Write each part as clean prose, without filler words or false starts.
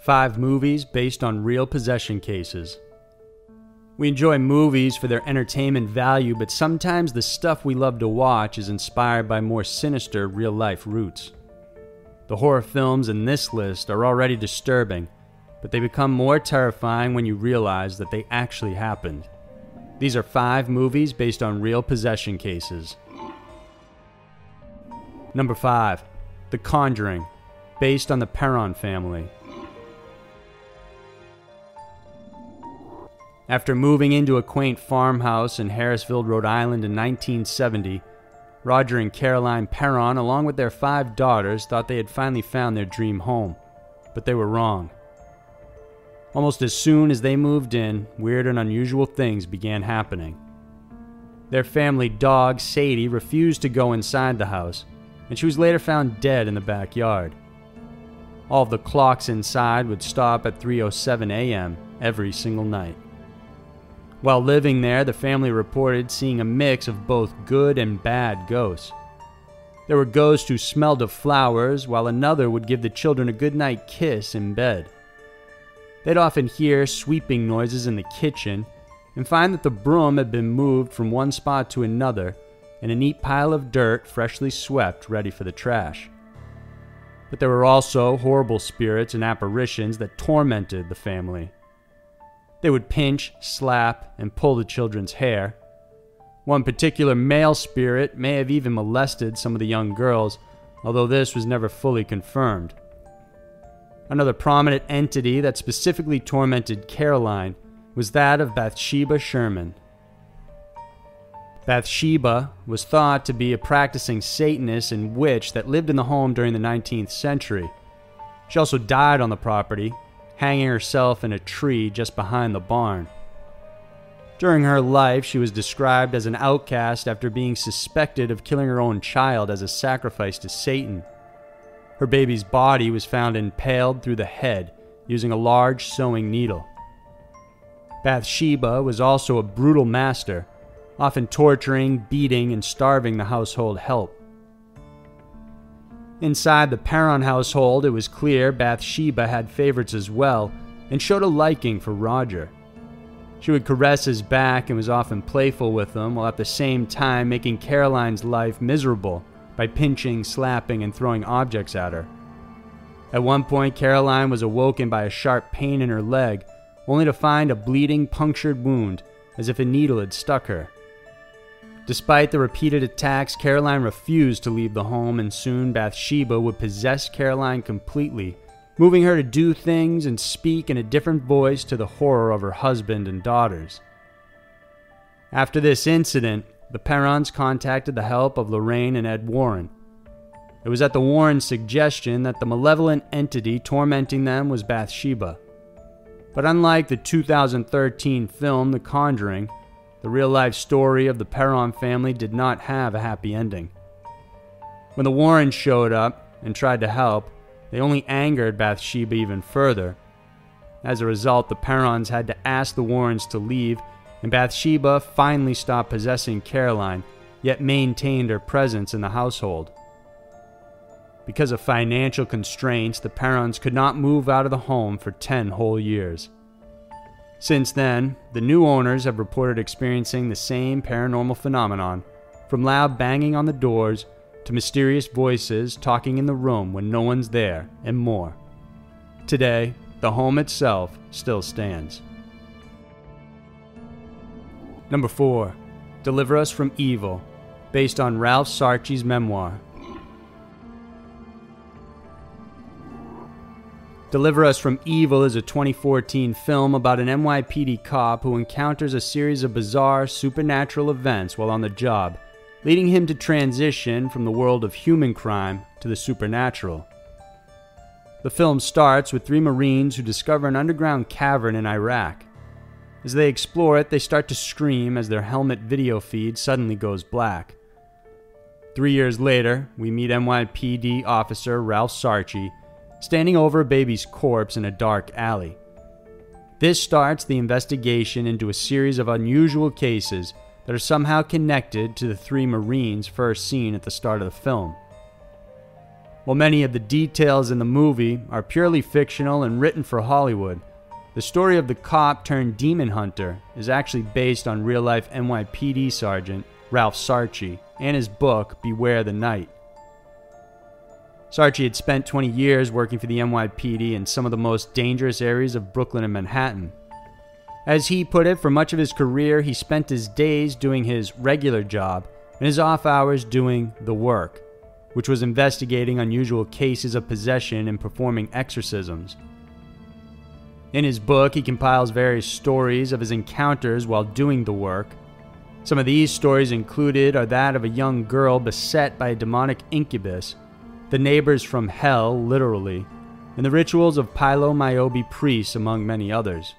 5 movies based on real possession cases. We enjoy movies for their entertainment value, but sometimes the stuff we love to watch is inspired by more sinister real-life roots. The horror films in this list are already disturbing, but they become more terrifying when you realize that they actually happened. These are 5 movies based on real possession cases. Number 5, The Conjuring, based on the Perron family. After moving into a quaint farmhouse in Harrisville, Rhode Island in 1970, Roger and Caroline Perron, along with their 5 daughters, thought they had finally found their dream home, but they were wrong. Almost as soon as they moved in, weird and unusual things began happening. Their family dog, Sadie, refused to go inside the house, and she was later found dead in the backyard. All of the clocks inside would stop at 3:07 a.m. every single night. While living there, the family reported seeing a mix of both good and bad ghosts. There were ghosts who smelled of flowers, while another would give the children a goodnight kiss in bed. They'd often hear sweeping noises in the kitchen and find that the broom had been moved from one spot to another and a neat pile of dirt freshly swept ready for the trash. But there were also horrible spirits and apparitions that tormented the family. They would pinch, slap, and pull the children's hair. One particular male spirit may have even molested some of the young girls, although this was never fully confirmed. Another prominent entity that specifically tormented Caroline was that of Bathsheba Sherman. Bathsheba was thought to be a practicing Satanist and witch that lived in the home during the 19th century. She also died on the property, hanging herself in a tree just behind the barn. During her life, she was described as an outcast after being suspected of killing her own child as a sacrifice to Satan. Her baby's body was found impaled through the head using a large sewing needle. Bathsheba was also a brutal master, often torturing, beating, and starving the household help. Inside the Perron household, it was clear Bathsheba had favorites as well and showed a liking for Roger. She would caress his back and was often playful with him, while at the same time making Caroline's life miserable by pinching, slapping, and throwing objects at her. At one point, Caroline was awoken by a sharp pain in her leg, only to find a bleeding, punctured wound as if a needle had stuck her. Despite the repeated attacks, Caroline refused to leave the home, and soon Bathsheba would possess Caroline completely, moving her to do things and speak in a different voice to the horror of her husband and daughters. After this incident, the Perrons contacted the help of Lorraine and Ed Warren. It was at the Warrens' suggestion that the malevolent entity tormenting them was Bathsheba. But unlike the 2013 film The Conjuring, the real-life story of the Perron family did not have a happy ending. When the Warrens showed up and tried to help, they only angered Bathsheba even further. As a result, the Perrons had to ask the Warrens to leave, and Bathsheba finally stopped possessing Caroline, yet maintained her presence in the household. Because of financial constraints, the Perrons could not move out of the home for 10 whole years. Since then, the new owners have reported experiencing the same paranormal phenomenon, from loud banging on the doors to mysterious voices talking in the room when no one's there, and more. Today, the home itself still stands. Number 4, Deliver Us From Evil, based on Ralph Sarchie's memoir. Deliver Us From Evil is a 2014 film about an NYPD cop who encounters a series of bizarre supernatural events while on the job, leading him to transition from the world of human crime to the supernatural. The film starts with 3 Marines who discover an underground cavern in Iraq. As they explore it, they start to scream as their helmet video feed suddenly goes black. 3 years later, we meet NYPD officer Ralph Sarchie, standing over a baby's corpse in a dark alley. This starts the investigation into a series of unusual cases that are somehow connected to the 3 Marines first seen at the start of the film. While many of the details in the movie are purely fictional and written for Hollywood, the story of the cop turned demon hunter is actually based on real-life NYPD sergeant Ralph Sarchie and his book Beware the Night. Sarchie had spent 20 years working for the NYPD in some of the most dangerous areas of Brooklyn and Manhattan. As he put it, for much of his career, he spent his days doing his regular job and his off hours doing the work, which was investigating unusual cases of possession and performing exorcisms. In his book, he compiles various stories of his encounters while doing the work. Some of these stories included are that of a young girl beset by a demonic incubus, the neighbors from hell, literally, and the rituals of Palo Mayobi priests, among many others.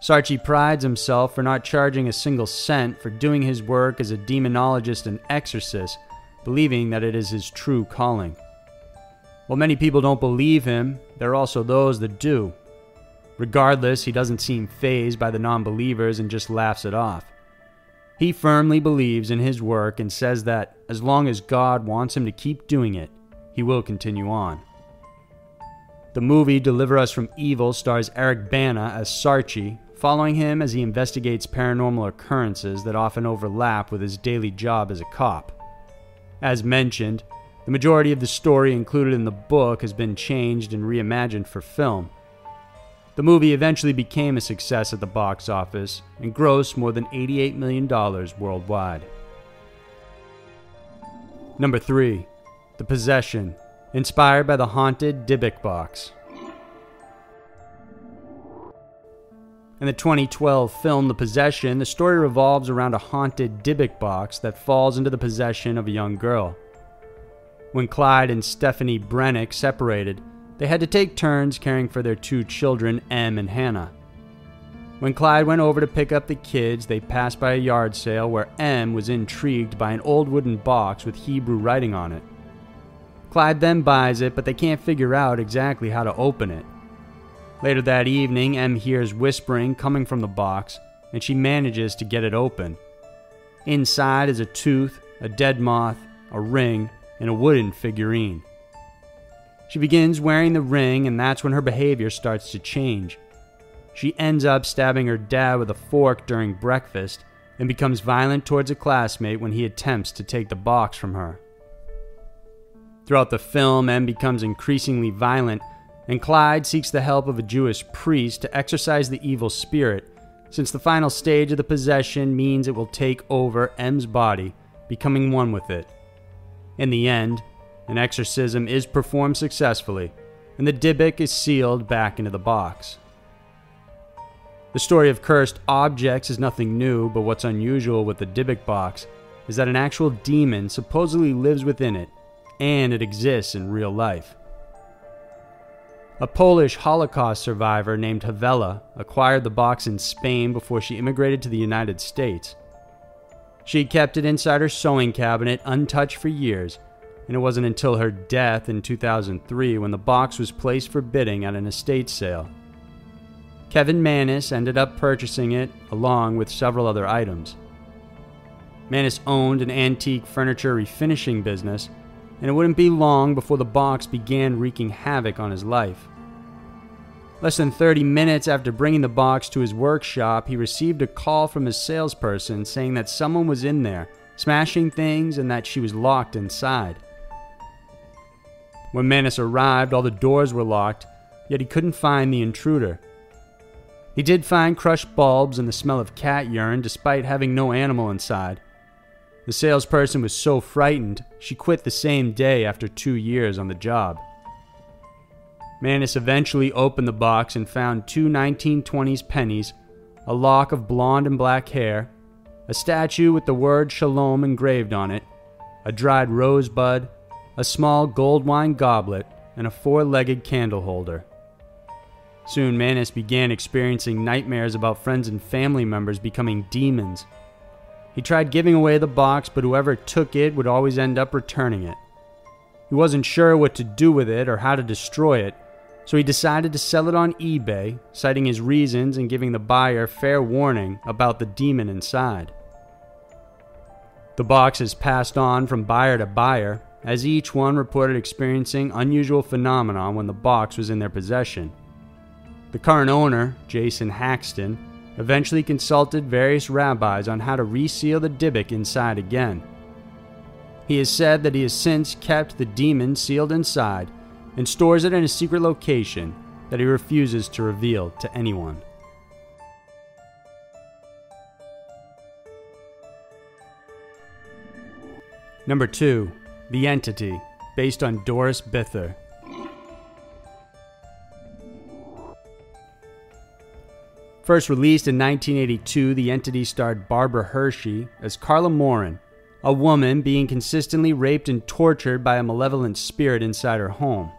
Sarchie prides himself for not charging a single cent for doing his work as a demonologist and exorcist, believing that it is his true calling. While many people don't believe him, there are also those that do. Regardless, he doesn't seem fazed by the non-believers and just laughs it off. He firmly believes in his work and says that as long as God wants him to keep doing it, he will continue on. The movie Deliver Us From Evil stars Eric Bana as Sarchie, following him as he investigates paranormal occurrences that often overlap with his daily job as a cop. As mentioned, the majority of the story included in the book has been changed and reimagined for film. The movie eventually became a success at the box office and grossed more than $88 million worldwide. Number 3. The Possession, inspired by the haunted Dybbuk box. In the 2012 film The Possession, the story revolves around a haunted Dybbuk box that falls into the possession of a young girl. When Clyde and Stephanie Brennick separated, they had to take turns caring for their two children, Em and Hannah. When Clyde went over to pick up the kids, they passed by a yard sale where Em was intrigued by an old wooden box with Hebrew writing on it. Clyde then buys it, but they can't figure out exactly how to open it. Later that evening, Em hears whispering coming from the box, and she manages to get it open. Inside is a tooth, a dead moth, a ring, and a wooden figurine. She begins wearing the ring, and that's when her behavior starts to change. She ends up stabbing her dad with a fork during breakfast and becomes violent towards a classmate when he attempts to take the box from her. Throughout the film, Em becomes increasingly violent, and Clyde seeks the help of a Jewish priest to exorcise the evil spirit, since the final stage of the possession means it will take over Em's body, becoming one with it. In the end, an exorcism is performed successfully, and the Dybbuk is sealed back into the box. The story of cursed objects is nothing new, but what's unusual with the Dybbuk box is that an actual demon supposedly lives within it, and it exists in real life. A Polish Holocaust survivor named Havela acquired the box in Spain before she immigrated to the United States. She kept it inside her sewing cabinet untouched for years, and it wasn't until her death in 2003 when the box was placed for bidding at an estate sale. Kevin Mannis ended up purchasing it along with several other items. Mannis owned an antique furniture refinishing business, and it wouldn't be long before the box began wreaking havoc on his life. Less than 30 minutes after bringing the box to his workshop, he received a call from his salesperson saying that someone was in there, smashing things, and that she was locked inside. When Mannis arrived, all the doors were locked, yet he couldn't find the intruder. He did find crushed bulbs and the smell of cat urine, despite having no animal inside. The salesperson was so frightened, she quit the same day after 2 years on the job. Mannis eventually opened the box and found two 1920s pennies, a lock of blonde and black hair, a statue with the word Shalom engraved on it, a dried rosebud, a small gold wine goblet, and a four-legged candle holder. Soon Mannis began experiencing nightmares about friends and family members becoming demons. He tried giving away the box, but whoever took it would always end up returning it. He wasn't sure what to do with it or how to destroy it, so he decided to sell it on eBay, citing his reasons and giving the buyer fair warning about the demon inside. The box has passed on from buyer to buyer, as each one reported experiencing unusual phenomena when the box was in their possession. The current owner, Jason Haxton, eventually consulted various rabbis on how to reseal the Dybbuk inside again. He has said that he has since kept the demon sealed inside and stores it in a secret location that he refuses to reveal to anyone. Number 2. The Entity, based on Doris Bither. First released in 1982, The Entity starred Barbara Hershey as Carla Morin, a woman being consistently raped and tortured by a malevolent spirit inside her home.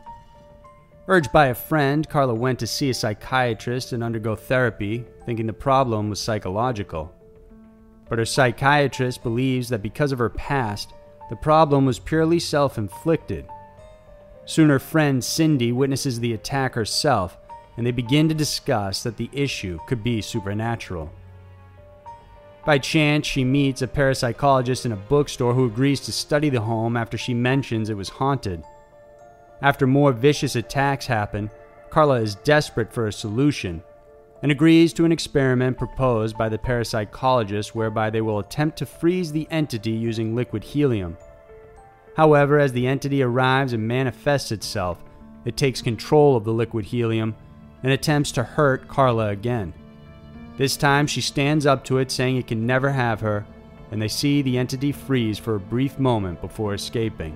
Urged by a friend, Carla went to see a psychiatrist and undergo therapy, thinking the problem was psychological. But her psychiatrist believes that because of her past, the problem was purely self-inflicted. Soon her friend Cindy witnesses the attack herself, and they begin to discuss that the issue could be supernatural. By chance, she meets a parapsychologist in a bookstore who agrees to study the home after she mentions it was haunted. After more vicious attacks happen, Carla is desperate for a solution and agrees to an experiment proposed by the parapsychologist whereby they will attempt to freeze the entity using liquid helium. However, as the entity arrives and manifests itself, it takes control of the liquid helium and attempts to hurt Carla again. This time she stands up to it, saying it can never have her, and they see the entity freeze for a brief moment before escaping.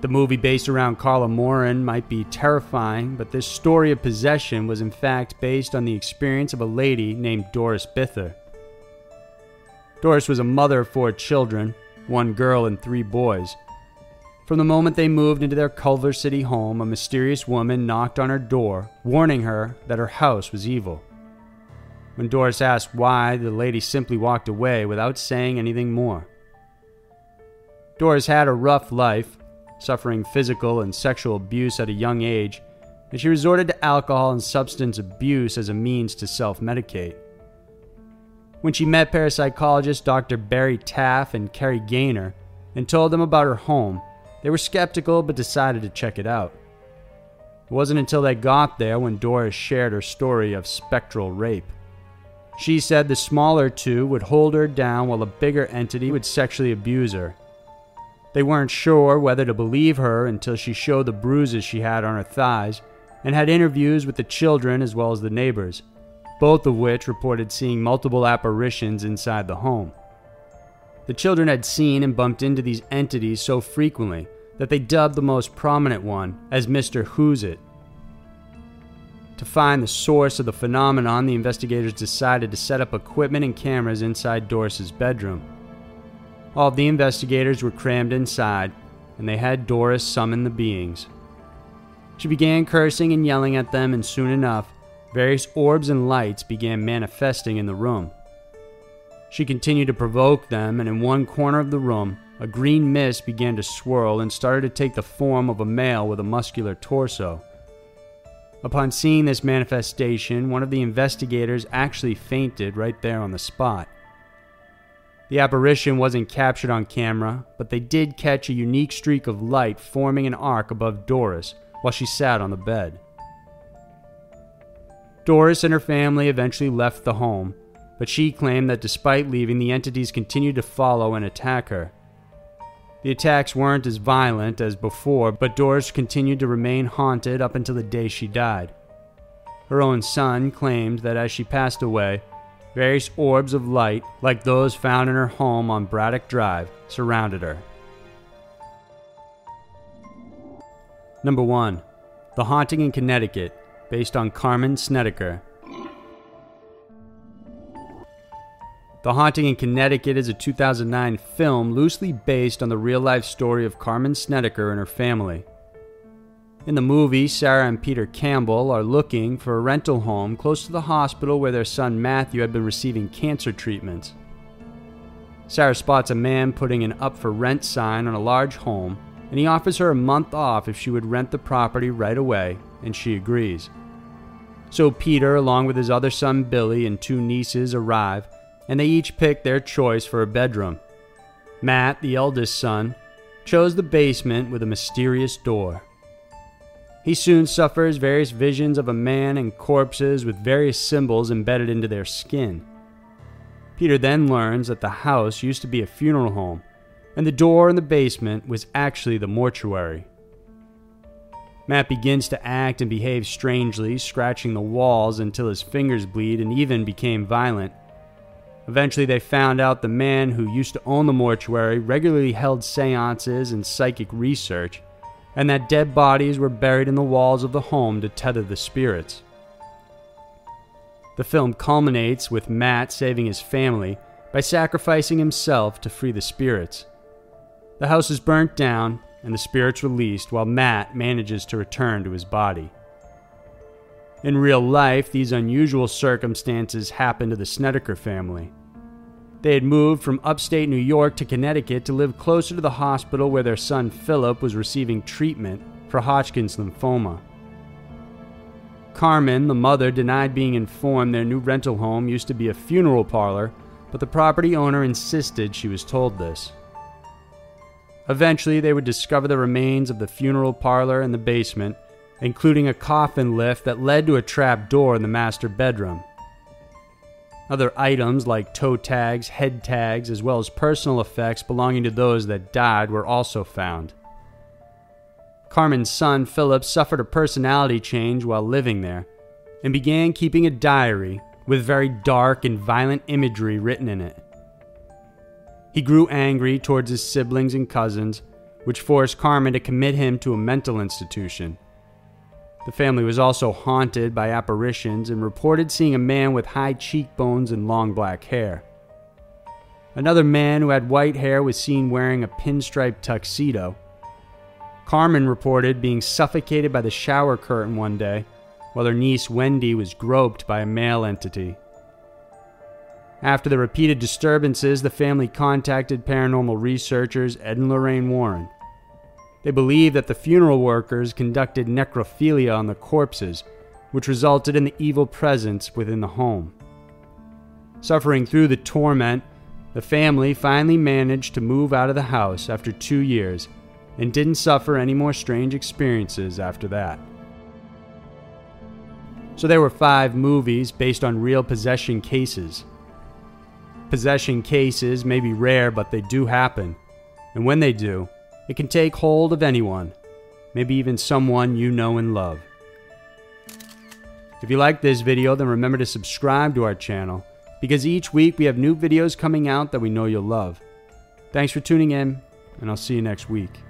The movie based around Carla Morin might be terrifying, but this story of possession was in fact based on the experience of a lady named Doris Bither. Doris was a mother of 4 children, 1 girl and 3 boys. From the moment they moved into their Culver City home, a mysterious woman knocked on her door, warning her that her house was evil. When Doris asked why, the lady simply walked away without saying anything more. Doris had a rough life, suffering physical and sexual abuse at a young age, and she resorted to alcohol and substance abuse as a means to self-medicate. When she met parapsychologist Dr. Barry Taff and Carrie Gaynor and told them about her home, they were skeptical but decided to check it out. It wasn't until they got there when Doris shared her story of spectral rape. She said the smaller 2 would hold her down while a bigger entity would sexually abuse her. They weren't sure whether to believe her until she showed the bruises she had on her thighs and had interviews with the children as well as the neighbors, both of which reported seeing multiple apparitions inside the home. The children had seen and bumped into these entities so frequently that they dubbed the most prominent one as Mr. Who's It. To find the source of the phenomenon, the investigators decided to set up equipment and cameras inside Doris's bedroom. All of the investigators were crammed inside, and they had Doris summon the beings. She began cursing and yelling at them, and soon enough, various orbs and lights began manifesting in the room. She continued to provoke them, and in one corner of the room, a green mist began to swirl and started to take the form of a male with a muscular torso. Upon seeing this manifestation, one of the investigators actually fainted right there on the spot. The apparition wasn't captured on camera, but they did catch a unique streak of light forming an arc above Doris while she sat on the bed. Doris and her family eventually left the home, but she claimed that despite leaving, the entities continued to follow and attack her. The attacks weren't as violent as before, but Doris continued to remain haunted up until the day she died. Her own son claimed that as she passed away, various orbs of light, like those found in her home on Braddock Drive, surrounded her. Number 1. The Haunting in Connecticut, based on Carmen Snedeker. The Haunting in Connecticut is a 2009 film loosely based on the real-life story of Carmen Snedeker and her family. In the movie, Sarah and Peter Campbell are looking for a rental home close to the hospital where their son Matthew had been receiving cancer treatments. Sarah spots a man putting an up-for-rent sign on a large home, and he offers her a month off if she would rent the property right away, and she agrees. So Peter, along with his other son Billy and 2 nieces, arrive, and they each pick their choice for a bedroom. Matt, the eldest son, chose the basement with a mysterious door. He soon suffers various visions of a man and corpses with various symbols embedded into their skin. Peter then learns that the house used to be a funeral home, and the door in the basement was actually the mortuary. Matt begins to act and behave strangely, scratching the walls until his fingers bleed and even became violent. Eventually they found out the man who used to own the mortuary regularly held seances and psychic research, and that dead bodies were buried in the walls of the home to tether the spirits. The film culminates with Matt saving his family by sacrificing himself to free the spirits. The house is burnt down and the spirits released while Matt manages to return to his body. In real life, these unusual circumstances happened to the Snedeker family. They had moved from upstate New York to Connecticut to live closer to the hospital where their son Philip was receiving treatment for Hodgkin's lymphoma. Carmen, the mother, denied being informed their new rental home used to be a funeral parlor, but the property owner insisted she was told this. Eventually, they would discover the remains of the funeral parlor in the basement, including a coffin lift that led to a trap door in the master bedroom. Other items like toe tags, head tags, as well as personal effects belonging to those that died were also found. Carmen's son, Philip, suffered a personality change while living there and began keeping a diary with very dark and violent imagery written in it. He grew angry towards his siblings and cousins, which forced Carmen to commit him to a mental institution. The family was also haunted by apparitions and reported seeing a man with high cheekbones and long black hair. Another man who had white hair was seen wearing a pinstripe tuxedo. Carmen reported being suffocated by the shower curtain one day, while her niece Wendy was groped by a male entity. After the repeated disturbances, the family contacted paranormal researchers Ed and Lorraine Warren. They believed that the funeral workers conducted necrophilia on the corpses, which resulted in the evil presence within the home. Suffering through the torment, the family finally managed to move out of the house after 2 years and didn't suffer any more strange experiences after that. So there were 5 movies based on real possession cases. Possession cases may be rare, but they do happen, and when they do, it can take hold of anyone, maybe even someone you know and love. If you like this video, then remember to subscribe to our channel, because each week we have new videos coming out that we know you'll love. Thanks for tuning in, and I'll see you next week.